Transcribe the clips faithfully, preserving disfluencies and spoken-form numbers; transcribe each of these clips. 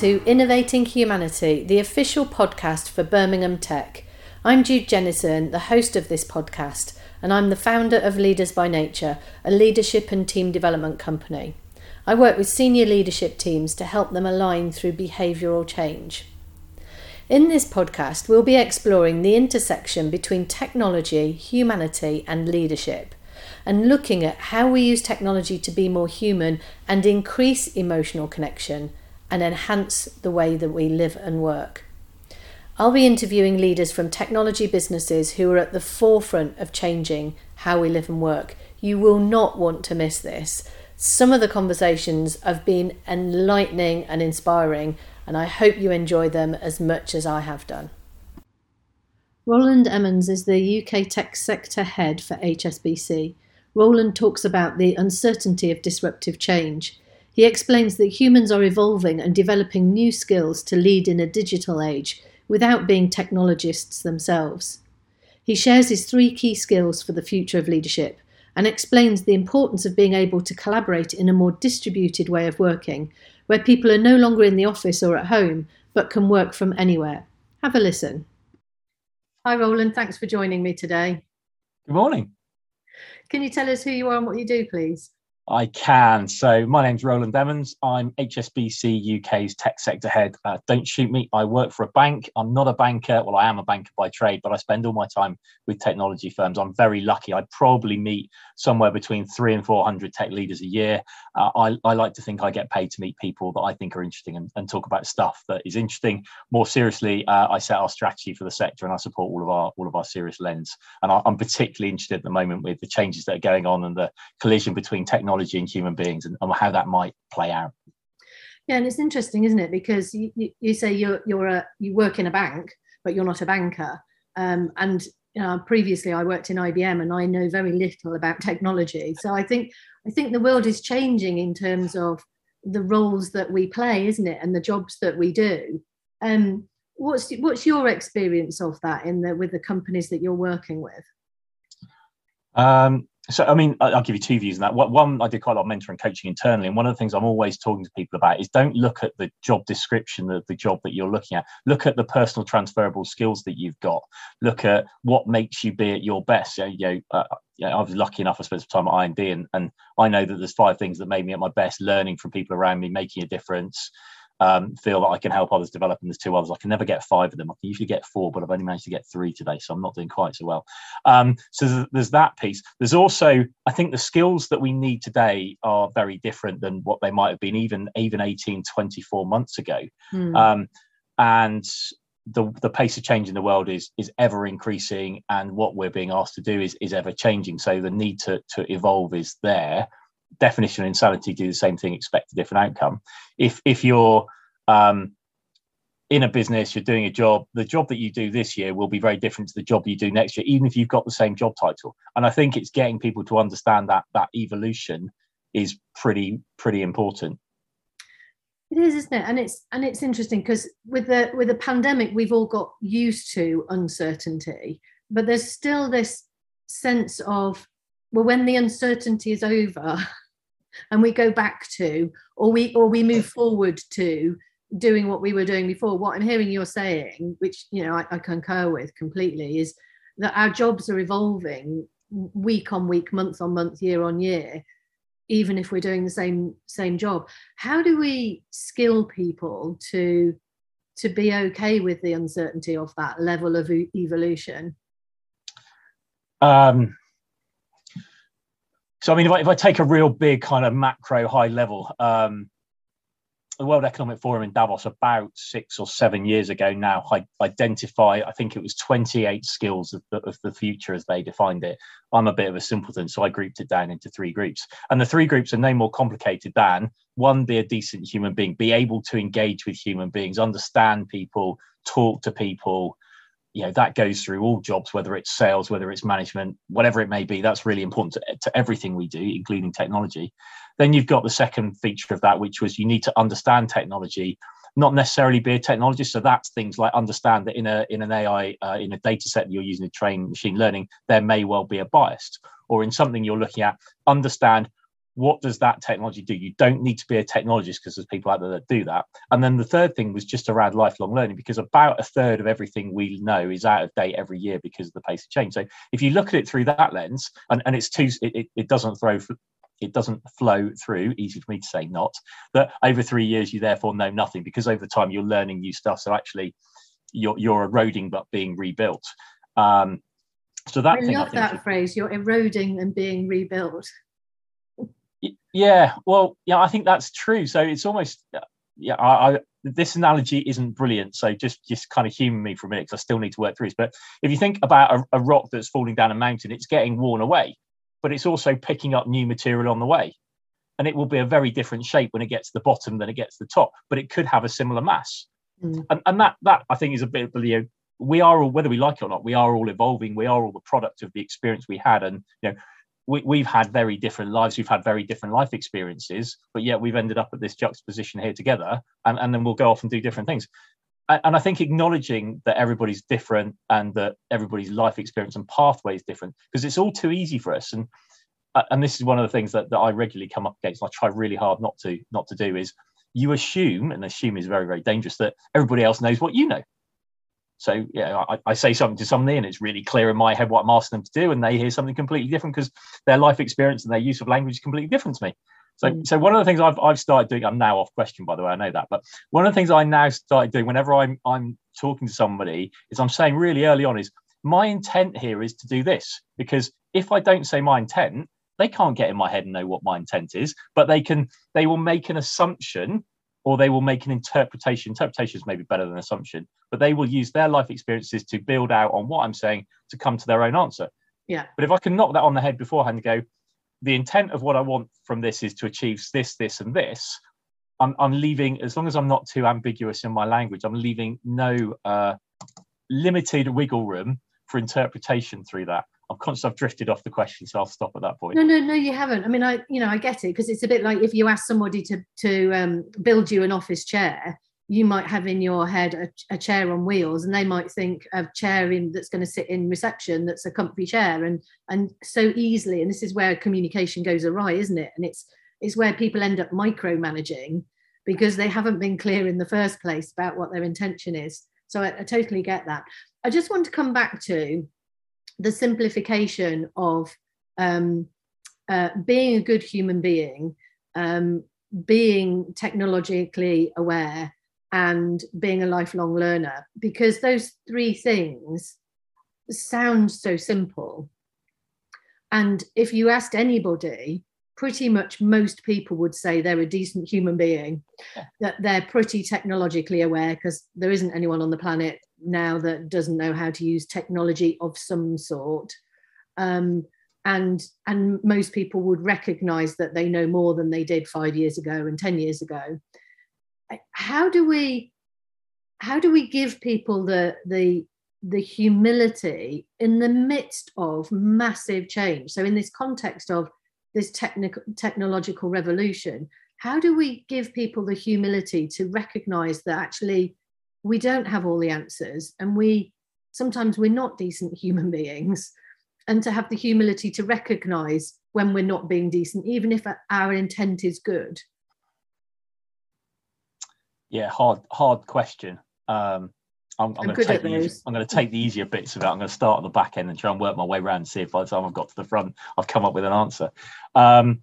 Welcome to Innovating Humanity, the official podcast for Birmingham Tech. I'm Jude Jennison, the host of this podcast, and I'm the founder of Leaders by Nature, a leadership and team development company. I work with senior leadership teams to help them align through behavioural change. In this podcast, we'll be exploring the intersection between technology, humanity, and leadership, and looking at how we use technology to be more human and increase emotional connection and enhance the way that we live and work. I'll be interviewing leaders from technology businesses who are at the forefront of changing how we live and work. You will not want to miss this. Some of the conversations have been enlightening and inspiring, and I hope you enjoy them as much as I have done. Roland Emmons is the U K tech sector head for H S B C. Roland talks about the uncertainty of disruptive change. He explains that humans are evolving and developing new skills to lead in a digital age without being technologists themselves. He shares his three key skills for the future of leadership and explains the importance of being able to collaborate in a more distributed way of working, where people are no longer in the office or at home, but can work from anywhere. Have a listen. Hi, Roland. Thanks for joining me today. Good morning. Can you tell us who you are and what you do, please? I can. So my name's Roland Emmons. I'm H S B C U K's tech sector head. Uh, don't shoot me. I work for a bank. I'm not a banker. Well, I am a banker by trade, but I spend all my time with technology firms. I'm very lucky. I probably meet somewhere between three and four hundred tech leaders a year. Uh, I, I like to think I get paid to meet people that I think are interesting and, and talk about stuff that is interesting. More seriously, uh, I set our strategy for the sector and I support all of our all of our serious lens. And I, I'm particularly interested at the moment with the changes that are going on and the collision between technology technology and human beings and how that might play out. Yeah, and it's interesting, isn't it? Because you, you, you say you're you're a you work in a bank, but you're not a banker. Um, and uh, previously, I worked in I B M, and I know very little about technology. So I think I think the world is changing in terms of the roles that we play, isn't it, and the jobs that we do. Um, what's what's your experience of that in the with the companies that you're working with? Um. So, I mean, I'll give you two views on that. One, I did quite a lot of mentoring and coaching internally. And one of the things I'm always talking to people about is don't look at the job description of the job that you're looking at. Look at the personal transferable skills that you've got. Look at what makes you be at your best. So, you know, uh, I was lucky enough, I spent some time at I M D, and, and I know that there's five things that made me at my best: learning from people around me, making a difference, Um, feel that I can help others develop, and there's two others. I can never get five of them. I can usually get four, but I've only managed to get three today, so I'm not doing quite so well. Um, so th- there's that piece. There's also, I think the skills that we need today are very different than what they might have been even even eighteen, twenty-four months ago. Mm. Um, and the the pace of change in the world is is ever increasing, and what we're being asked to do is is ever changing. So the need to to evolve is there. Definition of insanity: do the same thing, expect a different outcome. If if you're um, in a business, you're doing a job, the job that you do this year will be very different to the job you do next year, even if you've got the same job title. And I think it's getting people to understand that that evolution is pretty pretty important. It is, isn't it? And it's and it's interesting because with the with the pandemic, we've all got used to uncertainty, but there's still this sense of, well, when the uncertainty is over and we go back to, or we or we move forward to doing what we were doing before, what I'm hearing you're saying, which, you know, I, I concur with completely, is that our jobs are evolving week on week, month on month, year on year, even if we're doing the same same job. How do we skill people to to be okay with the uncertainty of that level of evolution? Um. So, I mean, if I, if I take a real big kind of macro high level, um, the World Economic Forum in Davos about six or seven years ago now I, identified, I think it was twenty-eight skills of the, of the future as they defined it. I'm a bit of a simpleton, so I grouped it down into three groups. And the three groups are no more complicated than: one, be a decent human being, be able to engage with human beings, understand people, talk to people. You know, that goes through all jobs, whether it's sales, whether it's management, whatever it may be. That's really important to, to everything we do, including technology. Then you've got the second feature of that, which was you need to understand technology, not necessarily be a technologist. So that's things like understand that in a in an A I, uh, in a data set that you're using to train machine learning, there may well be a bias, or in something you're looking at, understand what does that technology do? You don't need to be a technologist because there's people out there that do that. And then the third thing was just around lifelong learning, because about a third of everything we know is out of date every year because of the pace of change. So if you look at it through that lens, and, and it's too, it, it doesn't throw, it doesn't flow through, easy for me to say not, that over three years you therefore know nothing, because over time you're learning new stuff. So actually you're, you're eroding but being rebuilt. Um, so that I thing, love I think that is, phrase, you're eroding and being rebuilt. Yeah, well, yeah, I think that's true. So it's almost, yeah, I, I this analogy isn't brilliant. So just, just kind of humour me for a minute, because I still need to work through this. But if you think about a, a rock that's falling down a mountain, it's getting worn away, but it's also picking up new material on the way. And it will be a very different shape when it gets to the bottom than it gets to the top, but it could have a similar mass. Mm. And, and that, that I think is a bit of, you know, we are all, whether we like it or not, we are all evolving. We are all the product of the experience we had. And, you know, We, we've had very different lives, we've had very different life experiences, but yet we've ended up at this juxtaposition here together, and, and then we'll go off and do different things. And, and I think acknowledging that everybody's different and that everybody's life experience and pathway is different, because it's all too easy for us. And and this is one of the things that, that I regularly come up against, and I try really hard not to not to do, is you assume, and assume is very, very dangerous, that everybody else knows what you know. So yeah, I, I say something to somebody and it's really clear in my head what I'm asking them to do, and they hear something completely different because their life experience and their use of language is completely different to me. So, mm. so one of the things I've, I've started doing, I'm now off question, by the way, I know that, but one of the things I now started doing whenever I'm, I'm talking to somebody is I'm saying really early on is, my intent here is to do this, because if I don't say my intent, they can't get in my head and know what my intent is, but they can, they will make an assumption, or they will make an interpretation. Interpretation is maybe better than assumption, but they will use their life experiences to build out on what I'm saying to come to their own answer. Yeah. But if I can knock that on the head beforehand and go, the intent of what I want from this is to achieve this, this, and this, I'm, I'm leaving, as long as I'm not too ambiguous in my language, I'm leaving no uh, limited wiggle room for interpretation through that. I'm conscious I've drifted off the question, so I'll stop at that point. No, no, no, you haven't. I mean, I, you know, I get it, because it's a bit like if you ask somebody to to um, build you an office chair, you might have in your head a, a chair on wheels, and they might think of chair in that's going to sit in reception, that's a comfy chair, and and so easily. And this is where communication goes awry, isn't it? And it's it's where people end up micromanaging because they haven't been clear in the first place about what their intention is. So I, I totally get that. I just want to come back to the simplification of um, uh, being a good human being, um, being technologically aware, and being a lifelong learner, because those three things sound so simple. And if you asked anybody, pretty much most people would say they're a decent human being, yeah, that they're pretty technologically aware, because there isn't anyone on the planet now that doesn't know how to use technology of some sort, um, and and most people would recognize that they know more than they did five years ago and ten years ago. How do we how do we give people the the the humility in the midst of massive change? So in this context of this technical technological revolution, how do we give people the humility to recognize that actually we don't have all the answers, and we sometimes we're not decent human beings, and to have the humility to recognize when we're not being decent, even if our intent is good? Yeah, hard, hard question. Um, I'm, I'm, I'm, gonna take the easy, I'm going to take the easier bits of it. I'm going to start at the back end and try and work my way around and see if by the time I've got to the front, I've come up with an answer. Um,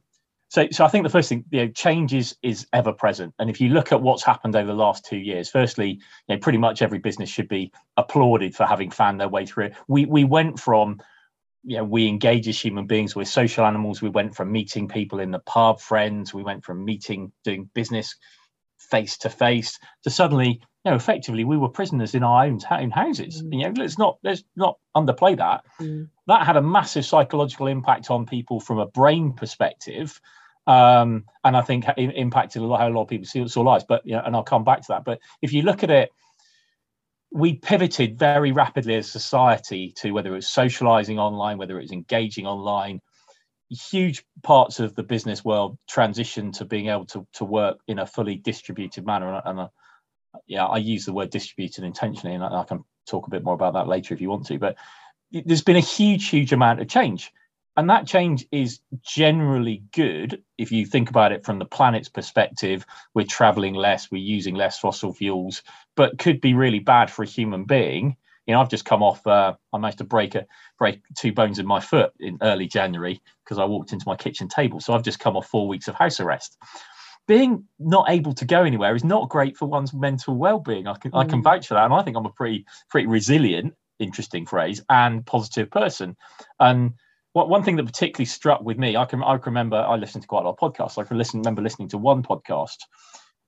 So, so I think the first thing, you know, change is, is ever present. And if you look at what's happened over the last two years, firstly, you know, pretty much every business should be applauded for having found their way through it. We, we went from, you know, we engage as human beings, we're social animals. We went from meeting people in the pub, friends. We went from meeting, doing business face to face, to suddenly, you know, effectively we were prisoners in our own, own houses. Mm. You know, let's not, let's not underplay that. Mm. That had a massive psychological impact on people from a brain perspective. Um, and I think it impacted a lot how a lot of people see saw lives, but, you know, and I'll come back to that. But if you look at it, we pivoted very rapidly as society to whether it was socializing online, whether it was engaging online, huge parts of the business world transitioned to being able to, to work in a fully distributed manner. And, and uh, yeah, I use the word distributed intentionally, and I, I can talk a bit more about that later if you want to, but there's been a huge, huge amount of change. And that change is generally good. If you think about it from the planet's perspective, we're traveling less, we're using less fossil fuels, but could be really bad for a human being. You know, I've just come off, uh, I managed to break a, break two bones in my foot in early January because I walked into my kitchen table. So I've just come off four weeks of house arrest. Being not able to go anywhere is not great for one's mental well-being. I can, mm. I can vouch for that. And I think I'm a pretty, pretty resilient, interesting phrase, and positive person. And what one thing that particularly struck with me, I can I remember I listened to quite a lot of podcasts. I can listen, remember listening to one podcast,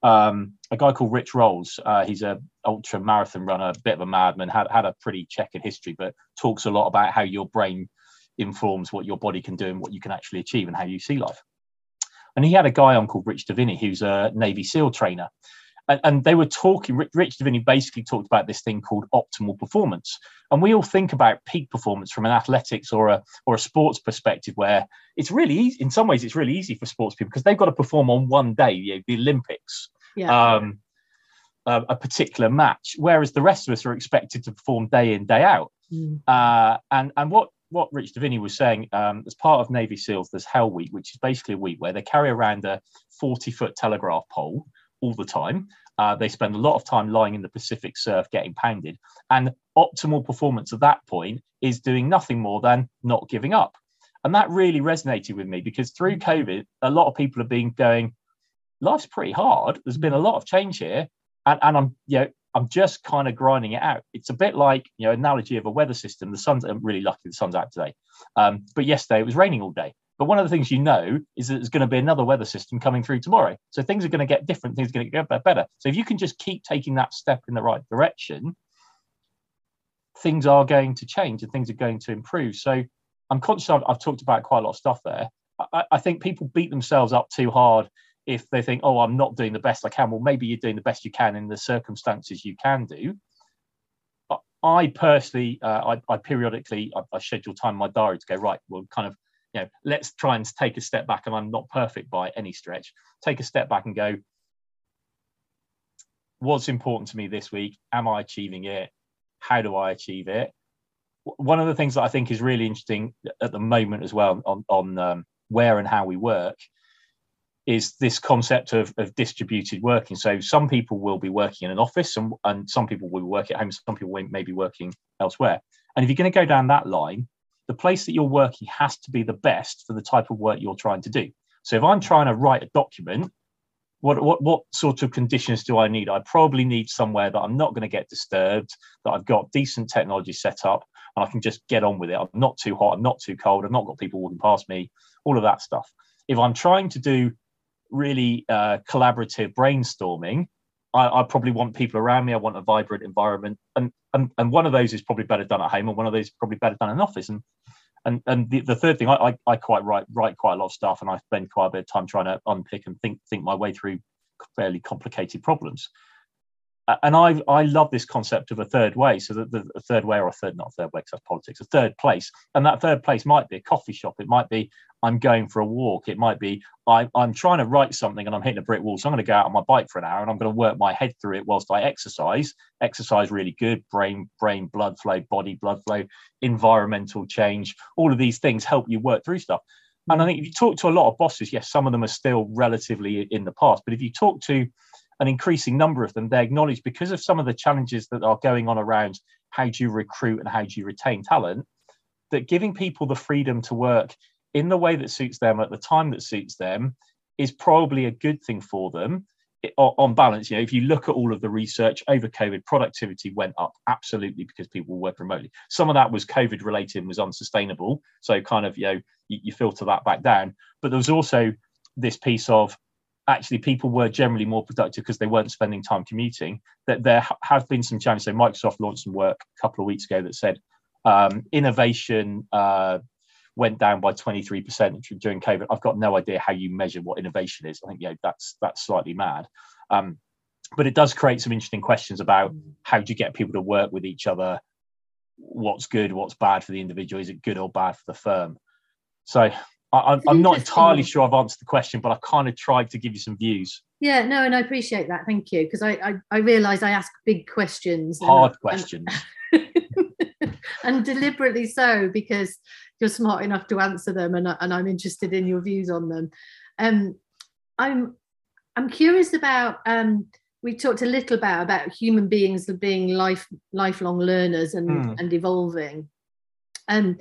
um, a guy called Rich Rolls. Uh, he's a ultra marathon runner, bit of a madman, had, had a pretty checkered history, but talks a lot about how your brain informs what your body can do and what you can actually achieve and how you see life. And he had a guy on called Rich Deviney, who's a Navy SEAL trainer. And, and they were talking, Rich Deviney basically talked about this thing called optimal performance. And we all think about peak performance from an athletics or a or a sports perspective, where it's really easy, in some ways it's really easy for sports people because they've got to perform on one day, you know, the Olympics, yeah. um, a, a particular match, whereas the rest of us are expected to perform day in, day out. Mm. Uh, and, and what What Rich Deviney was saying, um, as part of Navy SEALs, there's Hell Week, which is basically a week where they carry around a forty-foot telegraph pole all the time. Uh, they spend a lot of time lying in the Pacific surf getting pounded. And optimal performance at that point is doing nothing more than not giving up. And that really resonated with me because through COVID, a lot of people have been going, life's pretty hard. There's been a lot of change here. And, and I'm, you know, I'm just kind of grinding it out. It's a bit like, you know, analogy of a weather system. The sun's, I'm really lucky the sun's out today. Um, but yesterday it was raining all day. But one of the things you know is that there's going to be another weather system coming through tomorrow. So things are going to get different. Things are going to get better. So if you can just keep taking that step in the right direction, things are going to change and things are going to improve. So I'm conscious I've, I've talked about quite a lot of stuff there. I, I think people beat themselves up too hard if they think, oh, I'm not doing the best I can. Well, maybe you're doing the best you can in the circumstances you can do. I personally, uh, I, I periodically, I, I schedule time in my diary to go, right, well, kind of, you know, let's try and take a step back. And I'm not perfect by any stretch. Take a step back and go, what's important to me this week? Am I achieving it? How do I achieve it? One of the things that I think is really interesting at the moment as well on, on um, where and how we work is this concept of, of distributed working. So some people will be working in an office and, and some people will work at home, some people may be working elsewhere. And if you're going to go down that line, the place that you're working has to be the best for the type of work you're trying to do. So if I'm trying to write a document, what, what, what sort of conditions do I need? I probably need somewhere that I'm not going to get disturbed, that I've got decent technology set up and I can just get on with it. I'm not too hot, I'm not too cold, I've not got people walking past me, all of that stuff. If I'm trying to do really uh, collaborative brainstorming, I, I probably want people around me. I want a vibrant environment, and, and and one of those is probably better done at home, and one of those is probably better done in an office. And and and the, the third thing, I, I I quite write write quite a lot of stuff, and I spend quite a bit of time trying to unpick and think think my way through fairly complicated problems. And I I love this concept of a third way, so that the, the third way or a third not a third way because that's politics, a third place, and that third place might be a coffee shop. It might be I'm going for a walk. It might be I, I'm trying to write something and I'm hitting a brick wall. So I'm going to go out on my bike for an hour and I'm going to work my head through it whilst I exercise. Exercise really good. Brain, brain, blood flow, body, blood flow, environmental change. All of these things help you work through stuff. And I think if you talk to a lot of bosses, yes, some of them are still relatively in the past. But if you talk to an increasing number of them, they acknowledge because of some of the challenges that are going on around how do you recruit and how do you retain talent, that giving people the freedom to work in the way that suits them at the time that suits them is probably a good thing for them. It, on balance, you know, if you look at all of the research over COVID, productivity went up absolutely because people work remotely. Some of that was COVID related and was unsustainable. So kind of, you know, you, you filter that back down. But there was also this piece of actually people were generally more productive because they weren't spending time commuting, that there ha- have been some challenges. So Microsoft launched some work a couple of weeks ago that said um, innovation, uh, went down by twenty-three percent during COVID. I've got no idea how you measure what innovation is. I think, yeah, that's that's slightly mad. Um, but it does create some interesting questions about how do you get people to work with each other? What's good? What's bad for the individual? Is it good or bad for the firm? So I, I'm not entirely sure I've answered the question, but I kind of tried to give you some views. Yeah, no, and I appreciate that. Thank you. Because I, I, I realise I ask big questions. Hard and, questions. And and deliberately so, because you're smart enough to answer them, and, and I'm interested in your views on them. Um, I'm I'm curious about, um, we talked a little about, about human beings being life lifelong learners and, mm. and evolving. Um,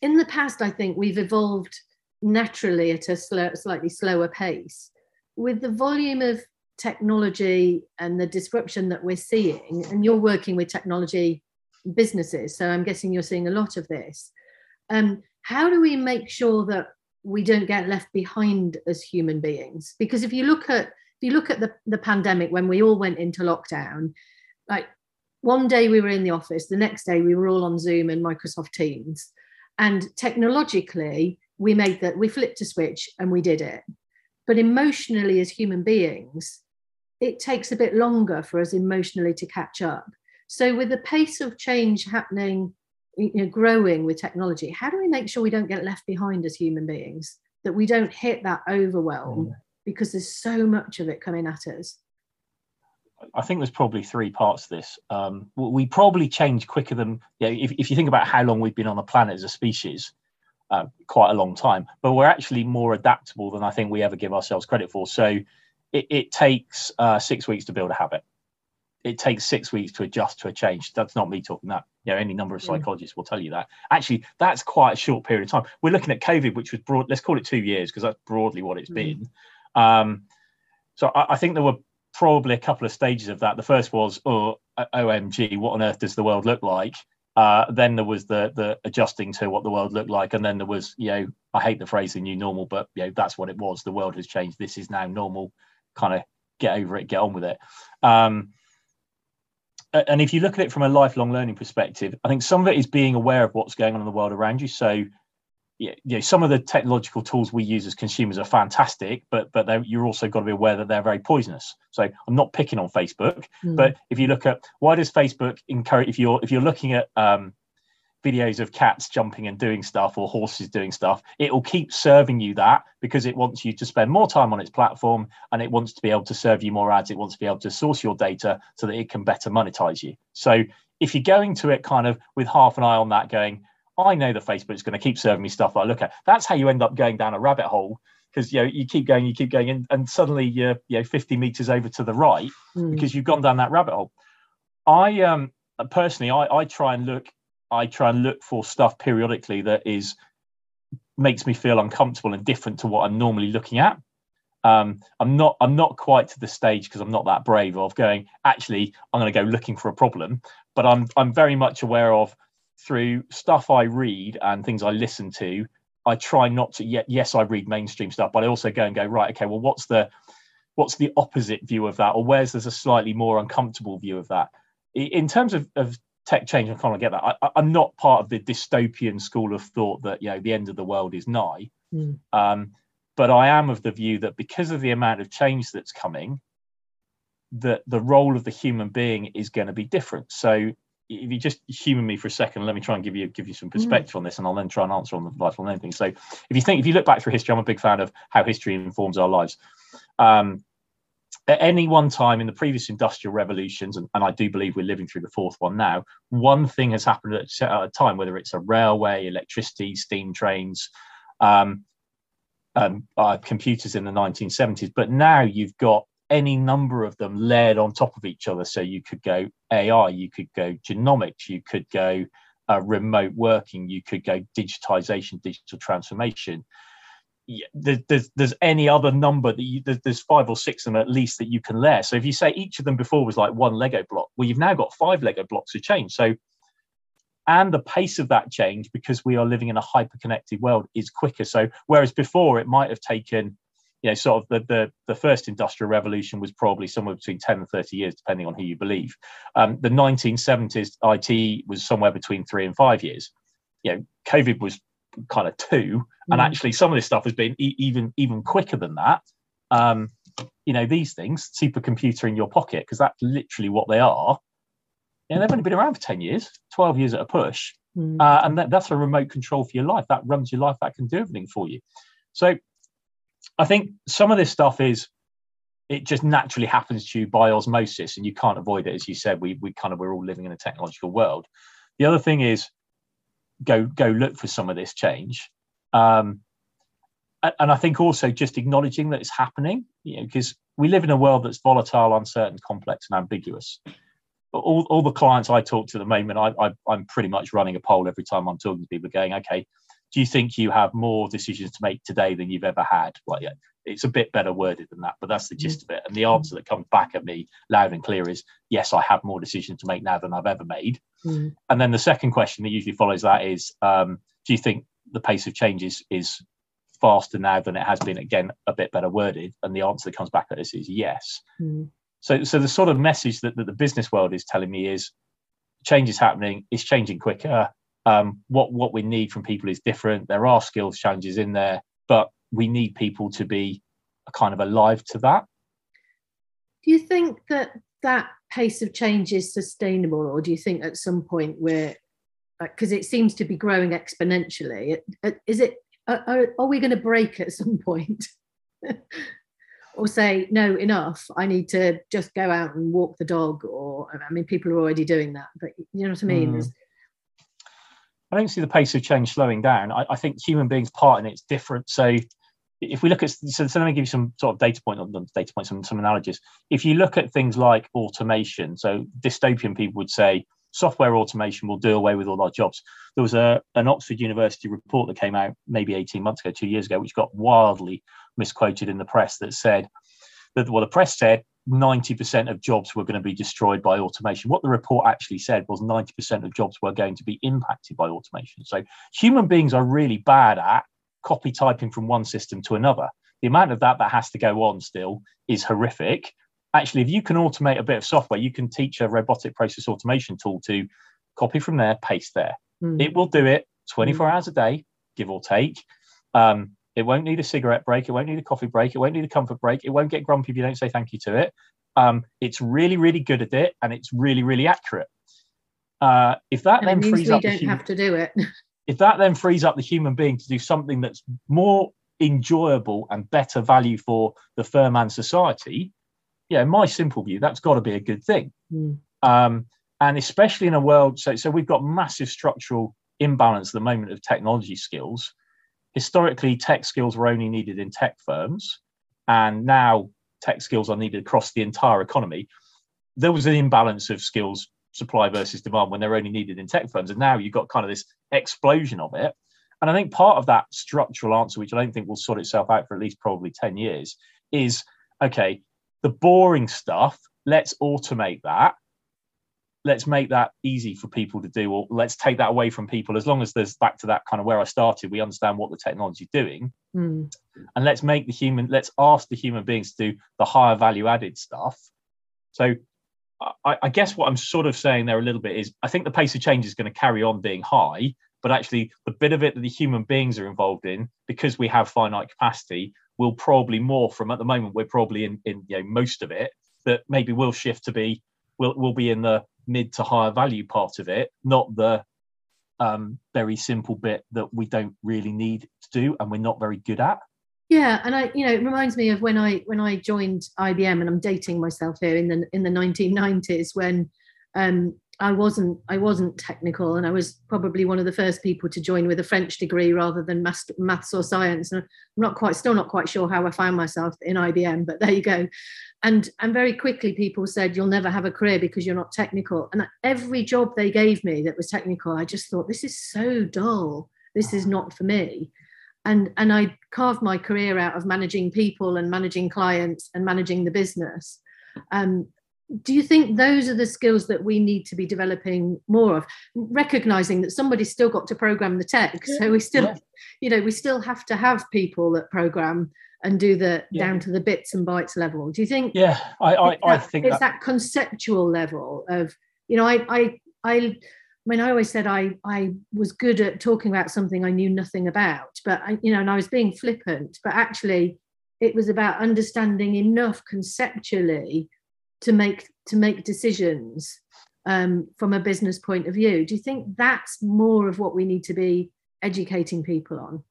in the past, I think we've evolved naturally at a slow, slightly slower pace. With the volume of technology and the disruption that we're seeing, and you're working with technology businesses, so I'm guessing you're seeing a lot of this. Um, how do we make sure that we don't get left behind as human beings? Because if you look at if you look at the, the pandemic, when we all went into lockdown, like one day we were in the office, the next day we were all on Zoom and Microsoft Teams. And technologically, we made that, we flipped a switch and we did it. But emotionally, as human beings, it takes a bit longer for us emotionally to catch up. So with the pace of change happening, you know, growing with technology, how do we make sure we don't get left behind as human beings, that we don't hit that overwhelm, mm. because there's so much of it coming at us? I think there's probably three parts to this. Um, we probably change quicker than, you know, if, if you think about how long we've been on the planet as a species, uh, quite a long time, but we're actually more adaptable than I think we ever give ourselves credit for. So it, it takes uh, six weeks to build a habit. It takes six weeks to adjust to a change. That's not me talking that. You know, any number of psychologists will tell you that. Actually, that's quite a short period of time. We're looking at COVID, which was broad, let's call it two years, because that's broadly what it's mm-hmm. been. Um, so I, I think there were probably a couple of stages of that. The first was, oh, O M G, what on earth does the world look like? Uh, then there was the the adjusting to what the world looked like. And then there was, you know, I hate the phrase the new normal, but you know, that's what it was. The world has changed. This is now normal. Kind of get over it, get on with it. Um, And if you look at it from a lifelong learning perspective, I think some of it is being aware of what's going on in the world around you. So, you know, some of the technological tools we use as consumers are fantastic, but but you're also got to be aware that they're very poisonous. So I'm not picking on Facebook, mm. but if you look at why does Facebook encourage, if you're if you're looking at um, videos of cats jumping and doing stuff or horses doing stuff, it will keep serving you that because it wants you to spend more time on its platform, and it wants to be able to serve you more ads. It wants to be able to source your data so that it can better monetize you. So if you're going to it kind of with half an eye on that, going, I know that Facebook's going to keep serving me stuff that I look at, that's how you end up going down a rabbit hole, because you know you keep going, you keep going, and, and suddenly you're you know fifty meters over to the right mm. because you've gone down that rabbit hole. I um personally, I, I try and look. I try and look for stuff periodically that is makes me feel uncomfortable and different to what I'm normally looking at. Um, I'm not I'm not quite to the stage, because I'm not that brave, of going, actually, I'm going to go looking for a problem. But I'm I'm very much aware of, through stuff I read and things I listen to, I try not to yet. Yes, I read mainstream stuff, but I also go and go, right, OK, well, what's the what's the opposite view of that? Or where's there's a slightly more uncomfortable view of that? In terms of, of tech change, I kind of get that. I, I'm not part of the dystopian school of thought that, you know, the end of the world is nigh. Mm. Um, but I am of the view that because of the amount of change that's coming, that the role of the human being is going to be different. So if you just humour me for a second, let me try and give you give you some perspective mm. on this, and I'll then try and answer on the lifelong learning thing. So if you think, if you look back through history, I'm a big fan of how history informs our lives. Um, At any one time in the previous industrial revolutions, and, and I do believe we're living through the fourth one now, one thing has happened at a time, whether it's a railway, electricity, steam trains, um, um, uh, computers in the nineteen seventies. But now you've got any number of them layered on top of each other. So you could go A I, you could go genomics, you could go uh, remote working, you could go digitization, digital transformation. Yeah, there's, there's there's any other number that you, there's five or six of them at least that you can layer. So if you say each of them before was like one Lego block, well, you've now got five Lego blocks of change. So, and the pace of that change, because we are living in a hyper-connected world, is quicker. So whereas before it might have taken, you know, sort of the the, the first industrial revolution was probably somewhere between ten and thirty years, depending on who you believe. Um, the nineteen seventies I T was somewhere between three and five years. You know, COVID was kind of two, and actually some of this stuff has been e- even even quicker than that. Um you know, these things, supercomputer in your pocket, because that's literally what they are, and they've only been around for ten years twelve years at a push. mm. uh, and that, that's a remote control for your life that runs your life, that can do everything for you. So I think some of this stuff is, it just naturally happens to you by osmosis, and you can't avoid it. As you said, we we kind of we're all living in a technological world. The other thing is go go look for some of this change. Um, and I think also just acknowledging that it's happening, you know, because we live in a world that's volatile, uncertain, complex, and ambiguous. All, all the clients I talk to at the moment, I, I, I'm pretty much running a poll every time I'm talking to people going, okay, do you think you have more decisions to make today than you've ever had? Like, yeah, it's a bit better worded than that, but that's the gist of it. And the answer that comes back at me loud and clear is, yes, I have more decisions to make now than I've ever made. Mm. And then the second question that usually follows that is, um, do you think the pace of change is, is faster now than it has been? Again, a bit better worded. And the answer that comes back at us is yes. Mm. So, so the sort of message that, that the business world is telling me is change is happening, it's changing quicker. Um, what, what we need from people is different. There are skills challenges in there, but we need people to be kind of alive to that. Do you think that that pace of change is sustainable, or do you think at some point we're, because it seems to be growing exponentially, is it, are, are we going to break at some point? Or say, no, enough, I need to just go out and walk the dog? Or, I mean, people are already doing that, but you know what I mean? Mm. I don't see the pace of change slowing down. I, I think human beings' part in it's different. So if we look at, so, so let me give you some sort of data point, on data points, some, some analogies. If you look at things like automation, so dystopian people would say software automation will do away with all our jobs. There was a, an Oxford University report that came out maybe eighteen months ago, two years ago, which got wildly misquoted in the press, that said that, well, the press said ninety percent of jobs were going to be destroyed by automation. What the report actually said was ninety percent of jobs were going to be impacted by automation. So human beings are really bad at copy typing from one system to another. The amount of that that has to go on still is horrific. Actually, if you can automate a bit of software, you can teach a robotic process automation tool to copy from there, paste there. Mm. It will do it twenty-four hours a day, give or take. Um, it won't need a cigarette break. It won't need a coffee break. It won't need a comfort break. It won't get grumpy if you don't say thank you to it. Um, it's really, really good at it, and it's really, really accurate. Uh, if that and then frees up, don't the human, have to do it. If that then frees up the human being to do something that's more enjoyable and better value for the firm and society. Yeah, in my simple view, that's got to be a good thing. Mm. Um, and especially in a world, so, so we've got massive structural imbalance at the moment of technology skills. Historically, tech skills were only needed in tech firms, and now tech skills are needed across the entire economy. There was an imbalance of skills supply versus demand when they're only needed in tech firms, and now you've got kind of this explosion of it. And I think part of that structural answer, which I don't think will sort itself out for at least probably ten years, is, okay, the boring stuff, let's automate that. Let's make that easy for people to do, or let's take that away from people. As long as there's, back to that kind of where I started, we understand what the technology is doing. Mm. And let's make the human, let's ask the human beings to do the higher value added stuff. So I, I guess what I'm sort of saying there a little bit is, I think the pace of change is going to carry on being high, but actually the bit of it that the human beings are involved in, because we have finite capacity, we'll probably more from, at the moment, we're probably in, in you know, most of it, that maybe will shift to be, we'll, we'll be in the mid to higher value part of it, not the um, very simple bit that we don't really need to do and we're not very good at. Yeah, and I, you know, it reminds me of when I when I joined I B M, and I'm dating myself here, in the in the nineteen nineties, when um, I wasn't I wasn't technical, and I was probably one of the first people to join with a French degree rather than maths or science. And I'm not quite, still not quite sure how I found myself in I B M, but there you go. And and very quickly people said, you'll never have a career because you're not technical. And every job they gave me that was technical, I just thought, this is so dull. This is not for me. And and I carved my career out of managing people and managing clients and managing the business. Um, Do you think those are the skills that we need to be developing more of? Recognizing that somebody's still got to program the tech. So we still, yeah. you know, we still have to have people that program and do the yeah. down to the bits and bytes level. Do you think? Yeah, I, I, that, I think it's that. that conceptual level of, you know, I, I, I mean, I always said I, I was good at talking about something I knew nothing about, but I, you know, and I was being flippant, but actually it was about understanding enough conceptually to make to make decisions um, from a business point of view. Do you think that's more of what we need to be educating people on?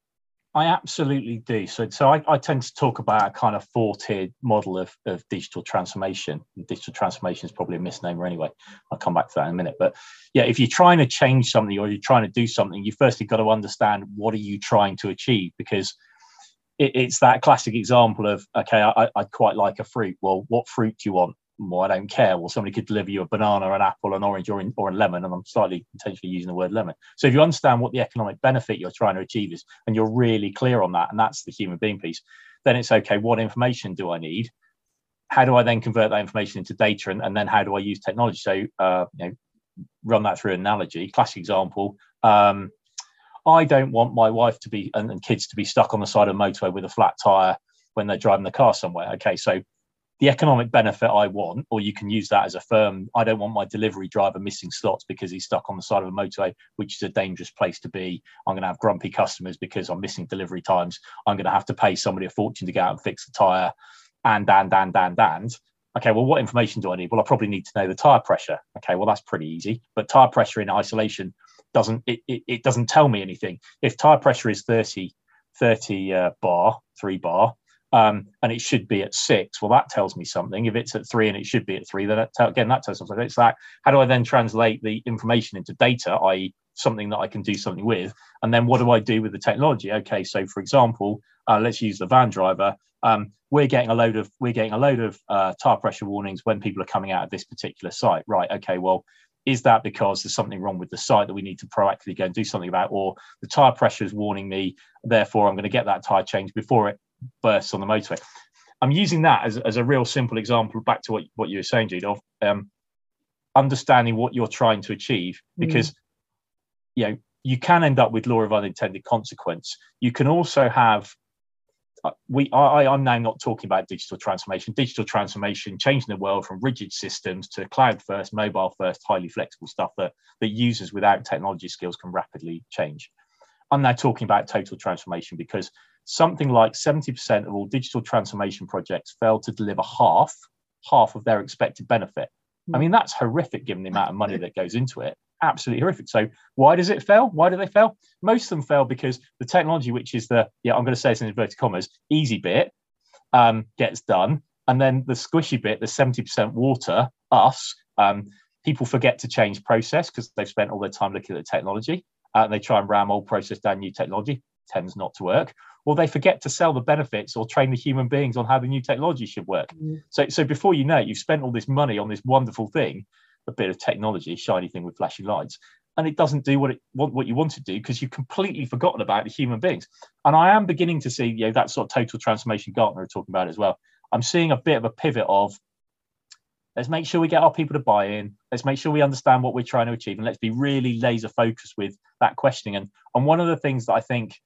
I absolutely do. So, so I, I tend to talk about a kind of four-tiered model of, of digital transformation. And digital transformation is probably a misnomer anyway. I'll come back to that in a minute. But yeah, if you're trying to change something or you're trying to do something, you firstly got to understand what are you trying to achieve, because it, it's that classic example of, okay, I, I'd quite like a fruit. Well, what fruit do you want? Well, I don't care. Well, somebody could deliver you a banana, an apple, an orange, or, in, or a lemon, and I'm slightly intentionally using the word lemon. So if you understand what the economic benefit you're trying to achieve is, and you're really clear on that, and that's the human being piece, then it's okay, what information do I need? How do I then convert that information into data? And, and then how do I use technology? So uh, you know, run that through an analogy. Classic example. Um, I don't want my wife to be and, and kids to be stuck on the side of a motorway with a flat tire when they're driving the car somewhere. Okay, so the economic benefit I want, or you can use that as a firm, I don't want my delivery driver missing slots because he's stuck on the side of a motorway, which is a dangerous place to be. I'm going to have grumpy customers because I'm missing delivery times. I'm going to have to pay somebody a fortune to go out and fix the tyre, and, and, and, and, and. Okay, well, what information do I need? Well, I probably need to know the tyre pressure. Okay, well, that's pretty easy. But tyre pressure in isolation, doesn't it, it, it doesn't tell me anything. If tyre pressure is thirty, thirty uh, bar, three bar, Um, and it should be at six. Well, that tells me something. If it's at three and it should be at three, then that tell, again, that tells me something. It's like, how do I then translate the information into data, that is something that I can do something with? And then what do I do with the technology? Okay, so for example, uh, let's use the van driver. Um, we're getting a load of we're getting a load of uh, tire pressure warnings when people are coming out of this particular site. Right, okay, well, is that because there's something wrong with the site that we need to proactively go and do something about? Or the tire pressure is warning me, therefore I'm going to get that tire changed before it bursts on the motorway. I'm using that as, as a real simple example back to what, what you were saying, Jude, of um, understanding what you're trying to achieve, because mm. you know, you can end up with law of unintended consequence. You can also have, uh, we, I, I'm now not talking about digital transformation, digital transformation, changing the world from rigid systems to cloud first, mobile first, highly flexible stuff that, that users without technology skills can rapidly change. I'm now talking about total transformation, because something like seventy percent of all digital transformation projects fail to deliver half, half of their expected benefit. I mean, that's horrific given the amount of money that goes into it. Absolutely horrific. So why does it fail? Why do they fail? Most of them fail because the technology, which is the, yeah, I'm going to say this in inverted commas, easy bit um, gets done. And then the squishy bit, the seventy percent water, us, um, people forget to change process because they've spent all their time looking at the technology. Uh, and they try and ram old process down new technology, tends not to work. Or they forget to sell the benefits or train the human beings on how the new technology should work. Mm. So, so before you know it, you've spent all this money on this wonderful thing, a bit of technology, shiny thing with flashing lights, and it doesn't do what it what, what you want to do because you've completely forgotten about the human beings. And I am beginning to see, you know, that sort of total transformation Gartner are talking about as well. I'm seeing a bit of a pivot of, let's make sure we get our people to buy in. Let's make sure we understand what we're trying to achieve. And let's be really laser focused with that questioning. And, and one of the things that I think,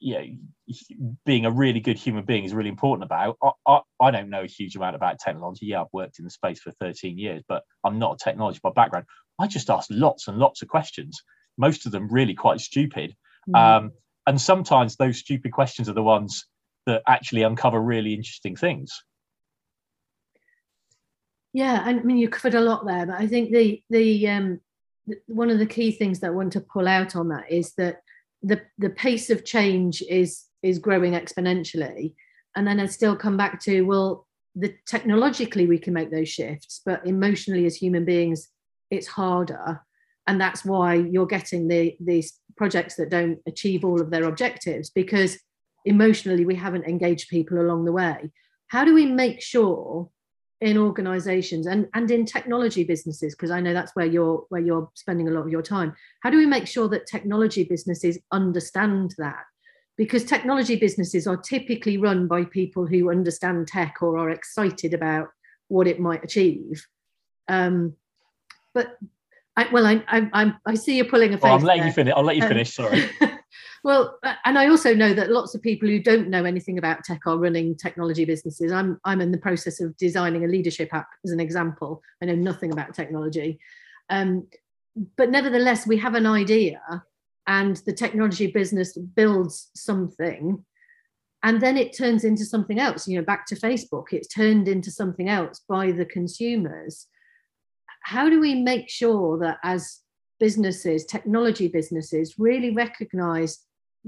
you know, being a really good human being is really important about, I, I, I don't know a huge amount about technology. Yeah, I've worked in the space for thirteen years, but I'm not a technologist by background. I just ask lots and lots of questions, most of them really quite stupid. Mm. Um, and sometimes those stupid questions are the ones that actually uncover really interesting things. Yeah, I mean, you covered a lot there, but I think the the um, one of the key things that I want to pull out on that is that the the pace of change is is growing exponentially, and then I still come back to, well, the technologically we can make those shifts, but emotionally as human beings, it's harder, and that's why you're getting the these projects that don't achieve all of their objectives, because emotionally we haven't engaged people along the way. How do we make sure in organizations and, and in technology businesses, because I know that's where you're where you're spending a lot of your time, how do we make sure that technology businesses understand that? Because technology businesses are typically run by people who understand tech or are excited about what it might achieve. Um, but I, well, I, I, I, I see you're pulling a face. Well, I'm letting there. you finish. I'll let you um, finish. Sorry. Well, and I also know that lots of people who don't know anything about tech are running technology businesses. I'm I'm in the process of designing a leadership app, as an example. I know nothing about technology. Um, but nevertheless, we have an idea and the technology business builds something and then it turns into something else. You know, back to Facebook, it's turned into something else by the consumers. How do we make sure that as businesses, technology businesses, really recognize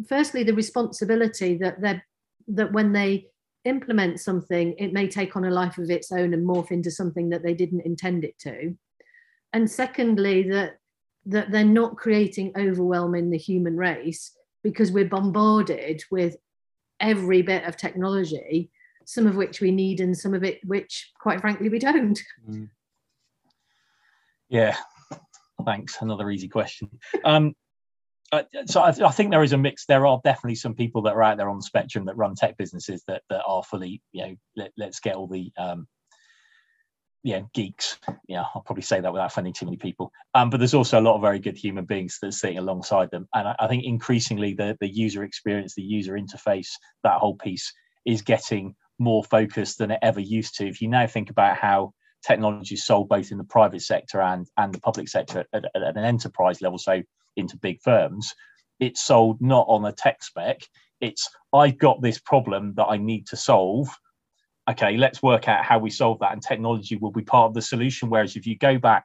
firstly, the responsibility that they're, that when they implement something, it may take on a life of its own and morph into something that they didn't intend it to. And secondly, that, that they're not creating overwhelm in the human race, because we're bombarded with every bit of technology, some of which we need and some of it which, quite frankly, we don't. Mm. Yeah, thanks. Another easy question. Um, Uh, so I, I think there is a mix. There are definitely some people that are out there on the spectrum that run tech businesses that that are fully, you know, let, let's get all the, um, yeah, geeks. Yeah, I'll probably say that without offending too many people. Um, but there's also a lot of very good human beings that are sitting alongside them. And I, I think increasingly the the user experience, the user interface, that whole piece is getting more focused than it ever used to. If you now think about how technology is sold both in the private sector and and the public sector at, at, at an enterprise level, so into big firms, it's sold not on a tech spec, it's I've got this problem that I need to solve, okay, let's work out how we solve that, and technology will be part of the solution. Whereas if you go back,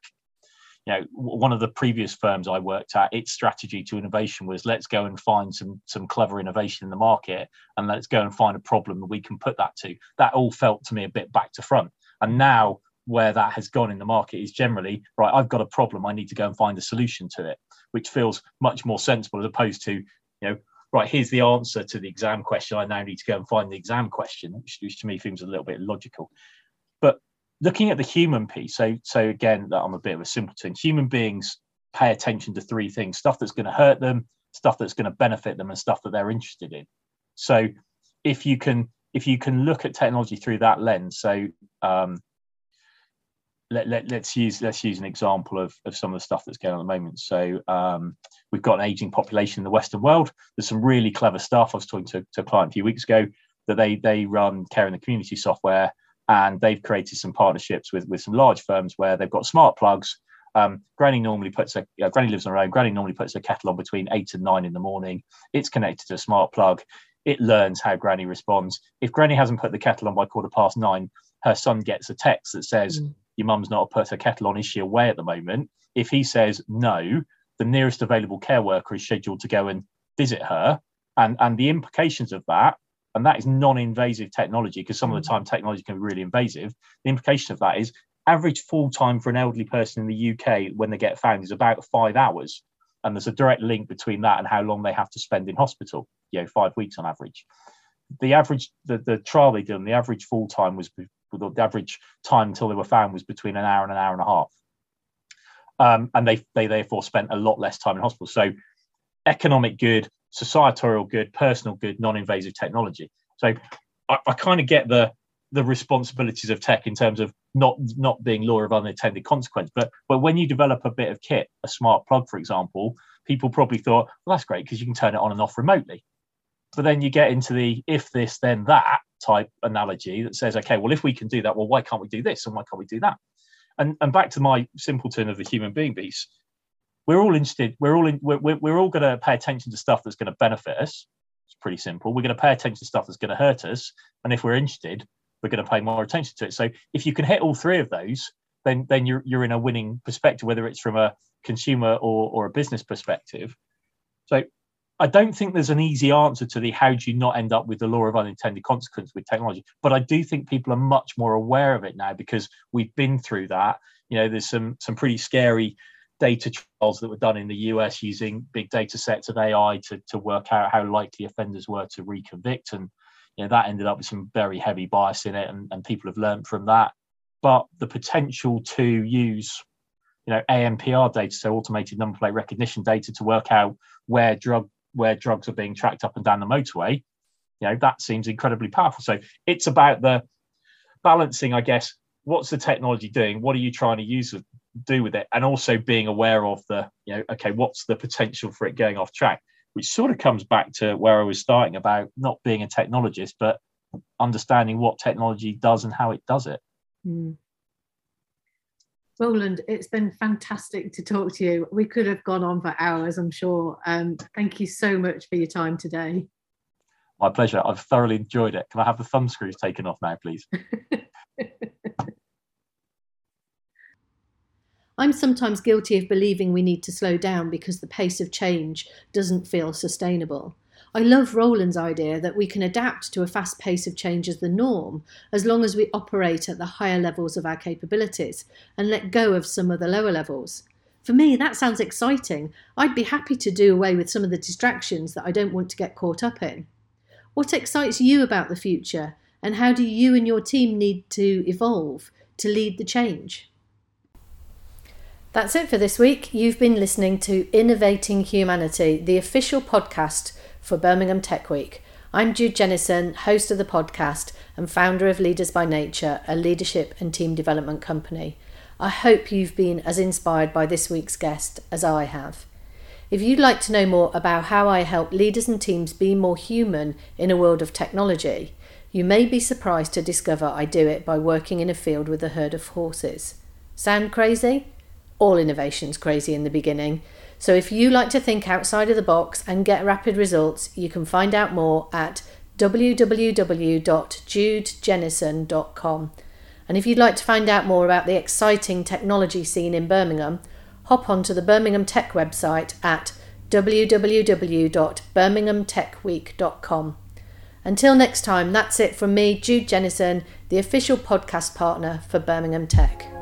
you know, one of the previous firms I worked at, its strategy to innovation was let's go and find some some clever innovation in the market, and let's go and find a problem that we can put that to. That all felt to me a bit back to front. And now where that has gone in the market is generally, right, I've got a problem, I need to go and find a solution to it, which feels much more sensible, as opposed to, you know, right, here's the answer to the exam question, I now need to go and find the exam question, which, which to me seems a little bit illogical. But looking at the human piece, so so again, that I'm a bit of a simpleton, human beings pay attention to three things: stuff that's going to hurt them, stuff that's going to benefit them, and stuff that they're interested in. So if you can if you can look at technology through that lens, so um Let, let, let's use let's use an example of, of some of the stuff that's going on at the moment. So um, we've got an aging population in the Western world. There's some really clever stuff. I was talking to, to a client a few weeks ago that they they run Care in the Community software, and they've created some partnerships with, with some large firms where they've got smart plugs. Um, granny normally puts a uh, granny lives on her own. Granny normally puts her kettle on between eight and nine in the morning. It's connected to a smart plug. It learns how Granny responds. If Granny hasn't put the kettle on by quarter past nine, her son gets a text that says, mm. your mum's not put her kettle on, is she away at the moment? If he says no, the nearest available care worker is scheduled to go and visit her, and and the implications of that, and that is non-invasive technology, because some of the time technology can be really invasive. The implication of that is average full time for an elderly person in the U K when they get found is about five hours, and there's a direct link between that and how long they have to spend in hospital, you know, five weeks on average. The average, the, the trial they did on the average full time was the average time until they were found was between an hour and an hour and a half. Um, and they, they therefore spent a lot less time in hospital. So economic good, societal good, personal good, non-invasive technology. So I, I kind of get the the responsibilities of tech in terms of not not being law of unintended consequence. But, but when you develop a bit of kit, a smart plug, for example, people probably thought, well, that's great because you can turn it on and off remotely. But then you get into the if this, then that type analogy that says, okay, well, if we can do that, well, why can't we do this? And why can't we do that? And and back to my simpleton of the human being piece, we're all interested. We're all in, we're, we're all going to pay attention to stuff that's going to benefit us. It's pretty simple. We're going to pay attention to stuff that's going to hurt us. And if we're interested, we're going to pay more attention to it. So if you can hit all three of those, then then you're, you're in a winning perspective, whether it's from a consumer or, or a business perspective. So I don't think there's an easy answer to the how do you not end up with the law of unintended consequence with technology, but I do think people are much more aware of it now because we've been through that. You know, there's some some pretty scary data trials that were done in the U S using big data sets of A I to, to work out how likely offenders were to reconvict, and you know that ended up with some very heavy bias in it, and, and people have learned from that. But the potential to use you know A N P R data, so automated number plate recognition data, to work out where drug where drugs are being tracked up and down the motorway, you know, that seems incredibly powerful. So it's about the balancing, I guess, what's the technology doing? What are you trying to use with, do with it? And also being aware of the, you know, okay, what's the potential for it going off track? Which sort of comes back to where I was starting about not being a technologist, but understanding what technology does and how it does it. Mm. Roland, it's been fantastic to talk to you. We could have gone on for hours, I'm sure. Um, thank you so much for your time today. My pleasure. I've thoroughly enjoyed it. Can I have the thumb screws taken off now, please? I'm sometimes guilty of believing we need to slow down because the pace of change doesn't feel sustainable. I love Roland's idea that we can adapt to a fast pace of change as the norm, as long as we operate at the higher levels of our capabilities and let go of some of the lower levels. For me, that sounds exciting. I'd be happy to do away with some of the distractions that I don't want to get caught up in. What excites you about the future, and how do you and your team need to evolve to lead the change? That's it for this week. You've been listening to Innovating Humanity, the official podcast for Birmingham Tech Week. I'm Jude Jennison, host of the podcast and founder of Leaders by Nature, a leadership and team development company. I hope you've been as inspired by this week's guest as I have. If you'd like to know more about how I help leaders and teams be more human in a world of technology, you may be surprised to discover I do it by working in a field with a herd of horses. Sound crazy? All innovation's crazy in the beginning. So if you like to think outside of the box and get rapid results, you can find out more at w w w dot jude jennison dot com. And if you'd like to find out more about the exciting technology scene in Birmingham, hop onto the Birmingham Tech website at w w w dot birmingham tech week dot com. Until next time, that's it from me, Jude Jennison, the official podcast partner for Birmingham Tech.